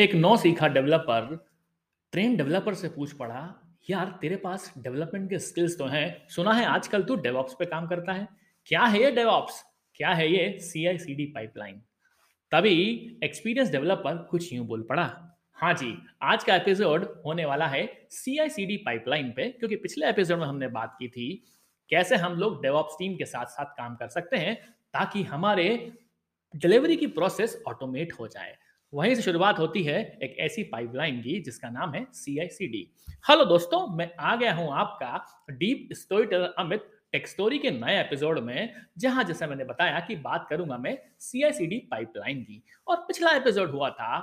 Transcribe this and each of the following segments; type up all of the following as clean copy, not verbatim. एक नौ सीखा developer train developer से पूछ पड़ा, यार तेरे पास डेवलपमेंट के स्किल्स तो हैं, सुना है आजकल तू डेवॉप्स पे काम करता है, क्या है ये डेवॉप्स, क्या है ये CI/CD पाइपलाइन। तभी एक्सपीरियंस डेवलपर कुछ यूं बोल पड़ा, हाँ जी आज का एपिसोड होने वाला है CI/CD पाइपलाइन पे, क्योंकि पिछले एपिसोड में हमने बात की थी कैसे हम लोग डेवॉप्स टीम के साथ साथ काम कर सकते हैं ताकि हमारे डिलीवरी की प्रोसेस ऑटोमेट हो जाए। वहीं से शुरुआत होती है एक ऐसी पाइपलाइन की जिसका नाम है CI/CD। हेलो दोस्तों, मैं आ गया हूं आपका deep story teller Amit tech story के नए एपिसोड में, जहां जैसा मैंने बताया कि बात करूंगा मैं CI/CD पाइपलाइन की। और पिछला एपिसोड हुआ था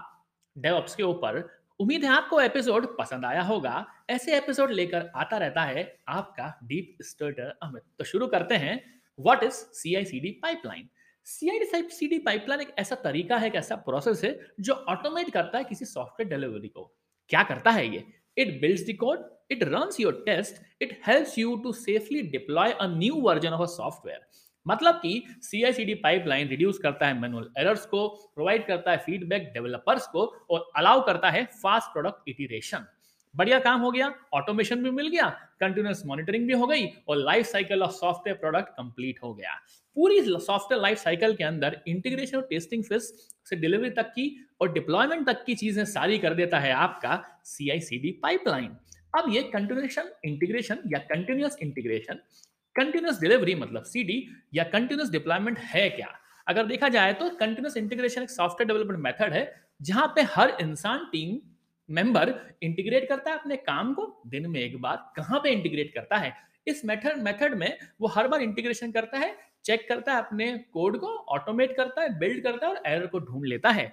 डेवऑप्स के ऊपर। उम्मीद है आपको एपिसोड पसंद आया होगा। ऐसे एपिसोड लेकर आता रहता है आपका डीप स्टोरी टेलर अमित। तो शुरू करते हैं, what is CI/CD pipeline. CI/CD pipeline एक ऐसा तरीका है, एक ऐसा प्रोसेस है जो ऑटोमेट करता है किसी सॉफ्टवेयर डिलीवरी को। क्या करता है ये, it builds the code, it runs your test, it helps you to safely deploy a new version of a software. मतलब कि CI/CD पाइपलाइन रिड्यूस करता है मैनुअल एरर्स को, प्रोवाइड करता है फीडबैक डेवलपर्स को और अलाउ करता है फास्ट प्रोडक्ट इटरेशन। बढ़िया काम हो गया, ऑटोमेशन भी मिल गया, कंटिन्यूअस मॉनिटरिंग भी हो गई और life cycle of software product complete हो गया। पूरी सॉफ्टवेयर लाइफ साइकिल के अंदर इंटीग्रेशन और टेस्टिंग फेज से डिलीवरी तक की और डिप्लॉयमेंट तक की चीजें सारी कर देता है आपका CI/CD पाइपलाइन। अब ये कंटिन्यूएशन इंटीग्रेशन या कंटिन्यूअस इंटीग्रेशन, कंटिन्यूअस डिलीवरी मतलब CD या कंटिन्यूअस डिप्लॉयमेंट है क्या। अगर देखा जाए तो कंटिन्यूअस इंटीग्रेशन एक सॉफ्टवेयर डेवलपमेंट मेथड है जहां पे हर इंसान टीम मेंबर इंटीग्रेट करता है अपने काम को दिन में एक बार। कहां पे इंटीग्रेट करता है, इस मेथड में वो हर बार इंटीग्रेशन करता है, चेक करता है अपने कोड को, ऑटोमेट करता है, बिल्ड करता है और एरर को ढूंढ लेता है।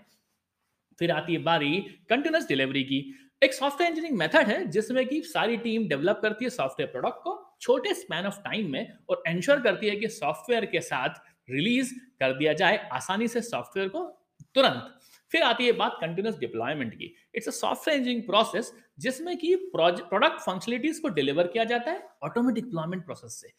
फिर आती है बारी कंटिन्यूअस डिलीवरी की। एक सॉफ्टवेयर इंजीनियरिंग मेथड है जिसमें कि सारी टीम डेवलप करती है सॉफ्टवेयर प्रोडक्ट को छोटे स्पैन ऑफ टाइम में और एंश्योर करती है कि सॉफ्टवेयर के साथ रिलीज कर दिया जाए आसानी से सॉफ्टवेयर को तुरंत। फिर आती है बात कंटिन्यूअस डिप्लॉयमेंट की। It's a software engineering process जिसमें कि प्रोडक्ट फंक्शनलिटीज को डिलीवर किया जाता है ऑटोमेटिक डिप्लॉयमेंट प्रोसेस से।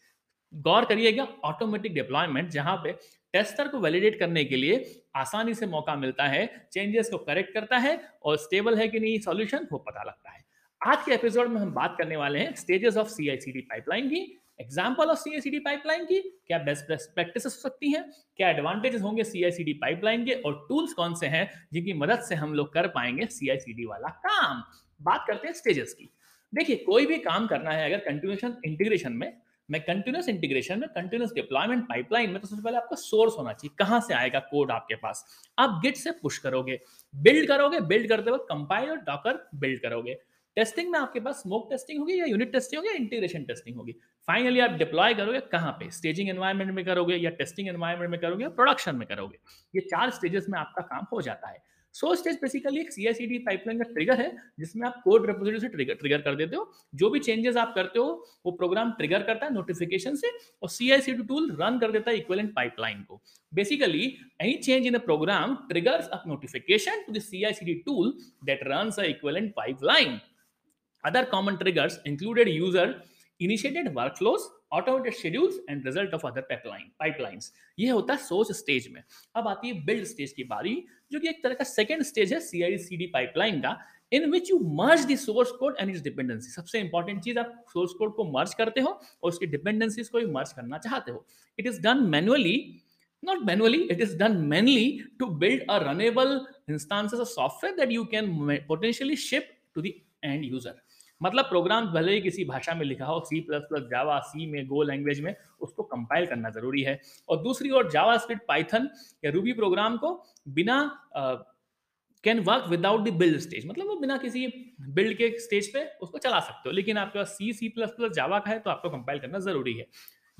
गौर करिएगा, ऑटोमेटिक डिप्लॉयमेंट जहां पे टेस्टर को वैलिडेट करने के लिए आसानी से मौका मिलता है, चेंजेस को करेक्ट करता है और स्टेबल है कि नहीं सॉल्यूशन वो पता लगता है। आज के एपिसोड में हम बात करने वाले हैं स्टेजेस ऑफ CI/CD पाइपलाइन की, एग्जाम्पल ऑफ CI/CD पाइपलाइन की, क्या बेस्ट प्रैक्टिस हो सकती हैं, क्या एडवांटेजेस होंगे CI/CD पाइपलाइन के और टूल्स कौन से हैं जिनकी मदद से हम लोग कर पाएंगे CI/CD वाला काम। बात करते हैं स्टेजेस की। देखिए, कोई भी काम करना है अगर कंटिन्यूएशन इंटीग्रेशन में, मैं कंटिन्यूअस इंटीग्रेशन में, कंटिन्यूअस डिप्लॉयमेंट पाइपलाइन में, तो सबसे पहले आपको सोर्स होना चाहिए, कहां से आएगा कोड आपके पास। आप गिट से पुश करोगे, बिल्ड करोगे, बिल्ड करते वक्त कंपाइल और डॉकर बिल्ड करोगे। टेस्टिंग में आपके पास स्मोक टेस्टिंग होगी या यूनिट टेस्टिंग होगी या इंटीग्रेशन टेस्टिंग होगी। फाइनली आप डिप्लॉय करोगे कहां पे, स्टेजिंग एनवायरनमेंट में करोगे या टेस्टिंग एनवायरनमेंट में करोगे या प्रोडक्शन में करोगे। ये चार स्टेजेस में आपका काम हो जाता है। सो स्टेज बेसिकली एक CI/CD पाइपलाइन का ट्रिगर है जिसमें आप कोड रिपोजिटरी से ट्रिगर कर देते हो। जो भी चेंजेस आप करते हो वो प्रोग्राम ट्रिगर करता है नोटिफिकेशन से और CI/CD टूल रन कर देता है इक्विवेलेंट पाइपलाइन को। Basically any change in a program triggers a notification to the CI/CD tool that runs a equivalent pipeline. Other common triggers included user-initiated workflows, automated schedules, and result of other pipelines. ये होता है source stage में। अब आती है build stage की बारी, जो कि एक तरह का सेकेंड स्टेज है CI/CD पाइपलाइन का, in which you merge the source code and its dependency. सबसे इंपॉर्टेंट चीज, आप सोर्स कोड को मर्ज करते हो और उसकी डिपेंडेंसीज को भी मर्ज करना चाहते हो। It is done manually, not manually, it is done mainly to build a runnable instances of software that you can potentially ship to the end user. मतलब प्रोग्राम भले ही किसी भाषा में लिखा हो, C++, जावा, सी में, गो लैंग्वेज में, उसको कंपाइल करना जरूरी है। और दूसरी ओर जावास्क्रिप्ट, पाइथन या रूबी प्रोग्राम को बिना can work without the build stage, मतलब वो बिना किसी बिल्ड के स्टेज पे उसको चला सकते हो। लेकिन आपके पास C++, जावा का है तो आपको कंपाइल करना जरूरी है।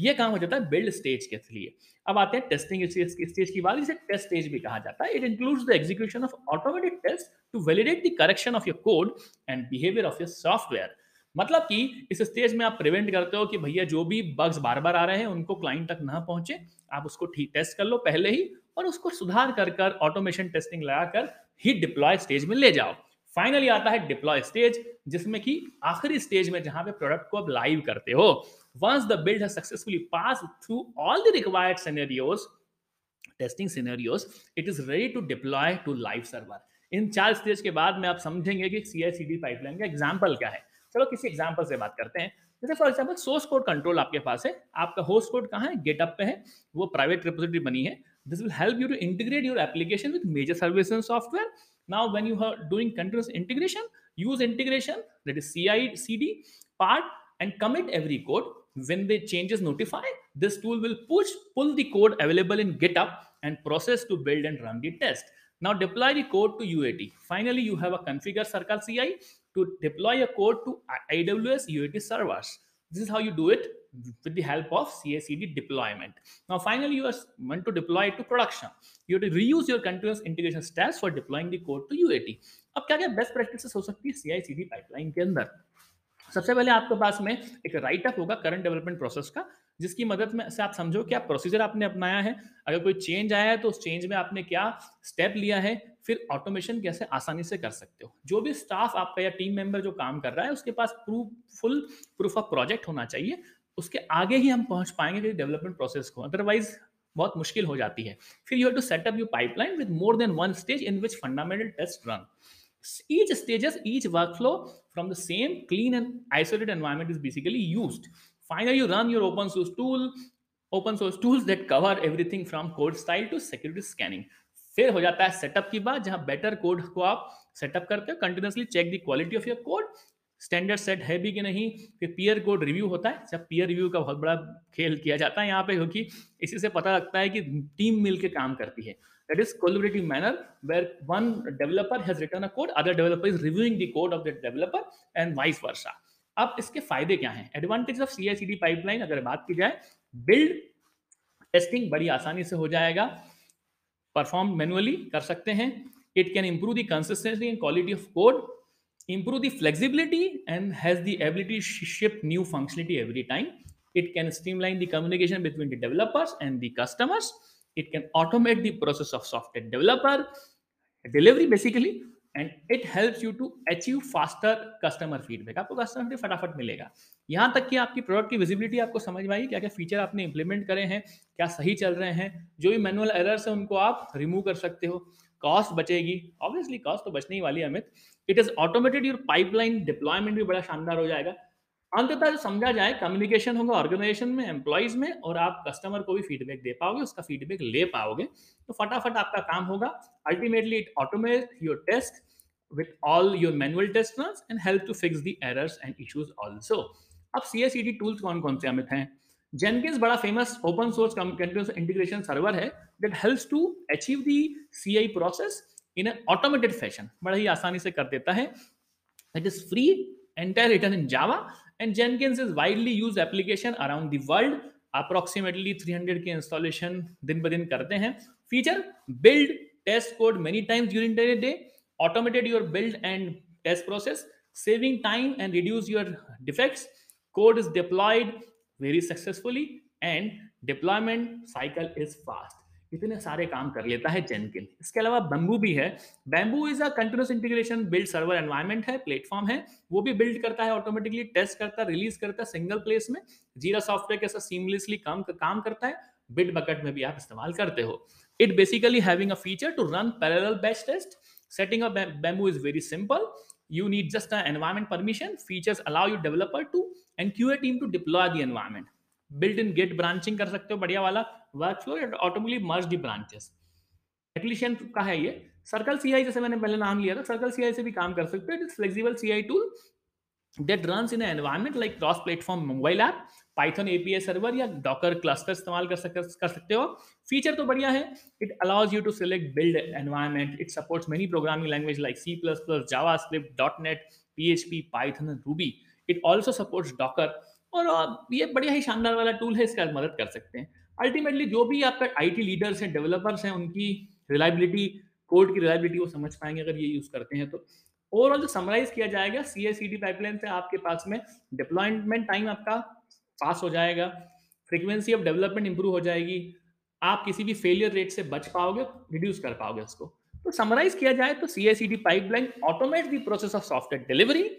ये काम हो जाता है बिल्ड स्टेज के लिए। अब आते हैं टेस्टिंग स्टेज की बात, जिसे टेस्ट स्टेज भी कहा जाता है। It includes the execution of automated test to validate the correction of your code and behaviour of your software. मतलब कि इस स्टेज में आप प्रिवेंट करते हो कि भैया जो भी बग्स बार बार आ रहे हैं उनको क्लाइंट तक ना पहुंचे, आप उसको ठीक टेस्ट कर लो पहले ही और उसको सुधार कर ऑटोमेशन टेस्टिंग लगाकर ही डिप्लॉय स्टेज में ले जाओ। फाइनली आता है डिप्लॉय स्टेज, जिसमें कि आखिरी स्टेज में जहां पे प्रोडक्ट को आप लाइव करते हो। Once the build has successfully pass through all the required scenarios, testing scenarios, it is ready to deploy to live server. इन चार स्टेज के बाद में आप समझेंगे कि CI/CD पाइपलाइन का एग्जाम्पल क्या है। चलो किसी एग्जाम्पल से बात करते हैं। जैसे for example source code control आपके पास है, आपका होस्ट कोड कहाँ है, GitHub पे है, वो प्राइवेट रिपोजिटरी बनी है। This will help you to integrate your application with major services and software. Now when you are doing continuous integration, use integration that is CI/CD part and commit every code. When the changes notify, this tool will pull the code available in GitHub and process to build and run the test. Now deploy the code to UAT. Finally, you have a configure CircleCI to deploy a code to AWS UAT servers. This is how you do it with the help of CI/CD deployment. Now finally, you are meant to deploy it to production. You have to reuse your continuous integration steps for deploying the code to UAT. अब क्या क्या best practices हो सकती है CI/CD pipeline के अंदर? सबसे पहले आपके पास में एक राइट अप होगा करंट डेवलपमेंट प्रोसेस का, जिसकी मदद में से आप समझो क्या प्रोसीजर आपने अपनाया है, अगर कोई चेंज आया है तो उस चेंज में आपने क्या स्टेप लिया है, फिर ऑटोमेशन कैसे आसानी से कर सकते हो। जो भी स्टाफ आपका या टीम मेंबर जो काम कर रहा है उसके पास प्रूफ ऑफ प्रोजेक्ट होना चाहिए, उसके आगे ही हम पहुंच पाएंगे डेवलपमेंट प्रोसेस को, अदरवाइज बहुत मुश्किल हो जाती है। फिर you have to setup your pipeline with more than one stage in which fundamental test run. Each workflow from the same clean and isolated environment is basically used. Finally, you run your open source tools that cover everything from code style to security scanning. फिर हो जाता है setup की बात, जहां better code को आप setup करते हो, continuously check the quality of your code, standard set है भी कि नहीं। फिर पीयर कोड रिव्यू होता है, जब पीयर रिव्यू का बहुत बड़ा खेल किया जाता है यहाँ पे, क्योंकि इसी से पता लगता है कि टीम मिलकर काम करती है। That is collaborative manner where one developer has written a code, other developer is reviewing the code of that developer and vice versa. अब इसके फायदे क्या हैं? Advantages of CI/CD pipeline अगर बात की जाए, build testing बड़ी आसानी से हो जाएगा, performed manually कर सकते हैं, it can improve the consistency and quality of code, improve the flexibility and has the ability to ship new functionality every time, it can streamline the communication between the developers and the customers. It can automate the process of software developer delivery basically, and it helps you to achieve faster customer feedback. आपको customer feedback फटाफट मिलेगा। यहाँ तक कि आपकी product की visibility आपको समझ में आई, क्या क्या फीचर आपने इंप्लीमेंट करे हैं, क्या सही चल रहे हैं, जो भी मैनुअल एरर्स हैं उनको आप रिमूव कर सकते हो। कॉस्ट बचेगी, ऑब्वियसली कॉस्ट तो बचने ही वाली है Amit. It is automated, your pipeline deployment भी बड़ा शानदार हो जाएगा। अंततः समझा जाए कम्युनिकेशन होगा ऑर्गेनाइजेशन में, एम्प्लॉइज में, और आप कस्टमर को भी फीडबैक दे पाओगे, उसका फीडबैक ले पाओगे, तो फटाफट आपका काम होगा। Ultimately it automate your test with all your manual test runs and help to fix the errors and issues also. अब CI/CD टूल्स कौन कौन से अमित हैं? Jenkins बड़ा famous open source continuous integration server है that helps to achieve the CI process in an automated fashion, बड़ा ही आसानी से कर देता है। It is free, entirely written in Java, and Jenkins is widely used application around the world. Approximately 300 के installation दिन ब दिन करते हैं। Feature: build, test code many times during the day, automated your build and test process, saving time and reduce your defects. Code is deployed very successfully and deployment cycle is fast. इतने सारे काम कर लेता है Jenkins। इसके अलावा Bamboo भी है। Bamboo is a continuous integration build server environment है, प्लेटफॉर्म है, वो भी बिल्ड करता है, ऑटोमेटिकली टेस्ट करता है, रिलीज करता है सिंगल प्लेस में। Jira सॉफ्टवेयर कैसा सीमलेसली काम करता है। Bitbucket में भी आप इस्तेमाल करते हो। It basically having a feature to run parallel batch test. Setting up Bamboo is very simple, you need just a environment permission. Features allow you developer to and QA team to deploy the environment. Built in gate branching कर सकते हो, बढ़िया वाला workflow, automatically merge the branches. Atlassian का है ये। CircleCI जैसे मैंने पहले नाम लिया था, CircleCI से भी काम कर सकते हो। It is flexible CI tool that runs in environment like cross platform mobile app, Python API server या डॉकर क्लस्टर इस्तेमाल कर सकते हो। फीचर तो बढ़िया है। It allows you to select build environment. It supports many programming language like C++, JavaScript, .NET, PHP, Python, Ruby. It also supports Docker, और ये बढ़िया ही शानदार वाला टूल है, इसका मदद कर सकते हैं। अल्टीमेटली जो भी आपका IT लीडर्स हैं, डेवलपर्स हैं, उनकी रिलायबिलिटी, कोड की रिलायबिलिटी वो समझ पाएंगे अगर ये यूज करते हैं तो। ओवरऑल जो समराइज किया जाएगा, CI/CD पाइपलाइन से आपके पास में डिप्लॉयमेंट टाइम आपका पास हो जाएगा, फ्रीक्वेंसी ऑफ डेवलपमेंट इंप्रूव हो जाएगी, आप किसी भी फेलियर रेट से बच पाओगे, रिड्यूस कर पाओगे उसको। तो समराइज किया जाए तो CI/CD pipeline automate the process of software delivery.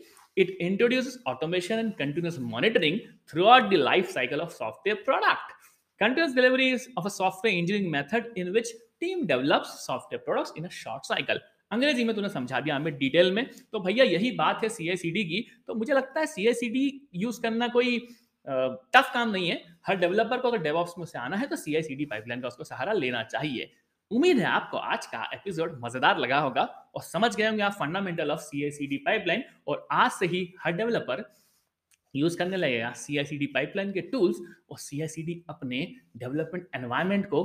It introduces automation and continuous monitoring throughout the life cycle of software product. Continuous delivery is of a software engineering method in which team develops software products in a short cycle. अंग्रेजी में तूने समझा दिया हमें detail में। तो भैया यही बात है CI/CD की। तो मुझे लगता है CI/CD यूज करना कोई टफ काम नहीं है। हर डेवलपर को अगर डेवऑप्स में से आना है तो CI/CD पाइपलाइन का उसको सहारा लेना चाहिए। उम्मीद है आपको आज का एपिसोड मजेदार लगा होगा और समझ गए होंगे आप फंडामेंटल ऑफ CI/CD पाइपलाइन, और आज से ही हर डेवलपर यूज करने लगेगा CI/CD पाइपलाइन के टूल्स और CI/CD अपने डेवलपमेंट एनवायरनमेंट को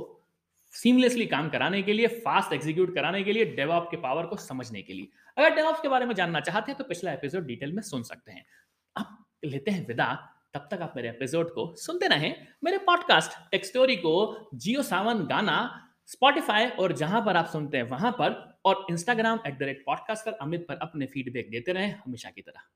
सीमलेसली काम कराने के लिए, फास्ट एग्जीक्यूट कराने के लिए, डेवऑप्स के पावर को समझने के लिए। अगर डेवऑप्स के बारे में जानना चाहते हैं तो पिछला एपिसोड डिटेल में सुन सकते हैं। अब लेते हैं विदा। तब तक आप मेरे एपिसोड को सुनते रहें, मेरे पॉडकास्ट टेक स्टोरी को जियो सावन गाना, स्पॉटिफाई और जहां पर आप सुनते हैं वहां पर, और Instagram @podcasteraमित पर अपने फीडबैक देते रहें हमेशा की तरह।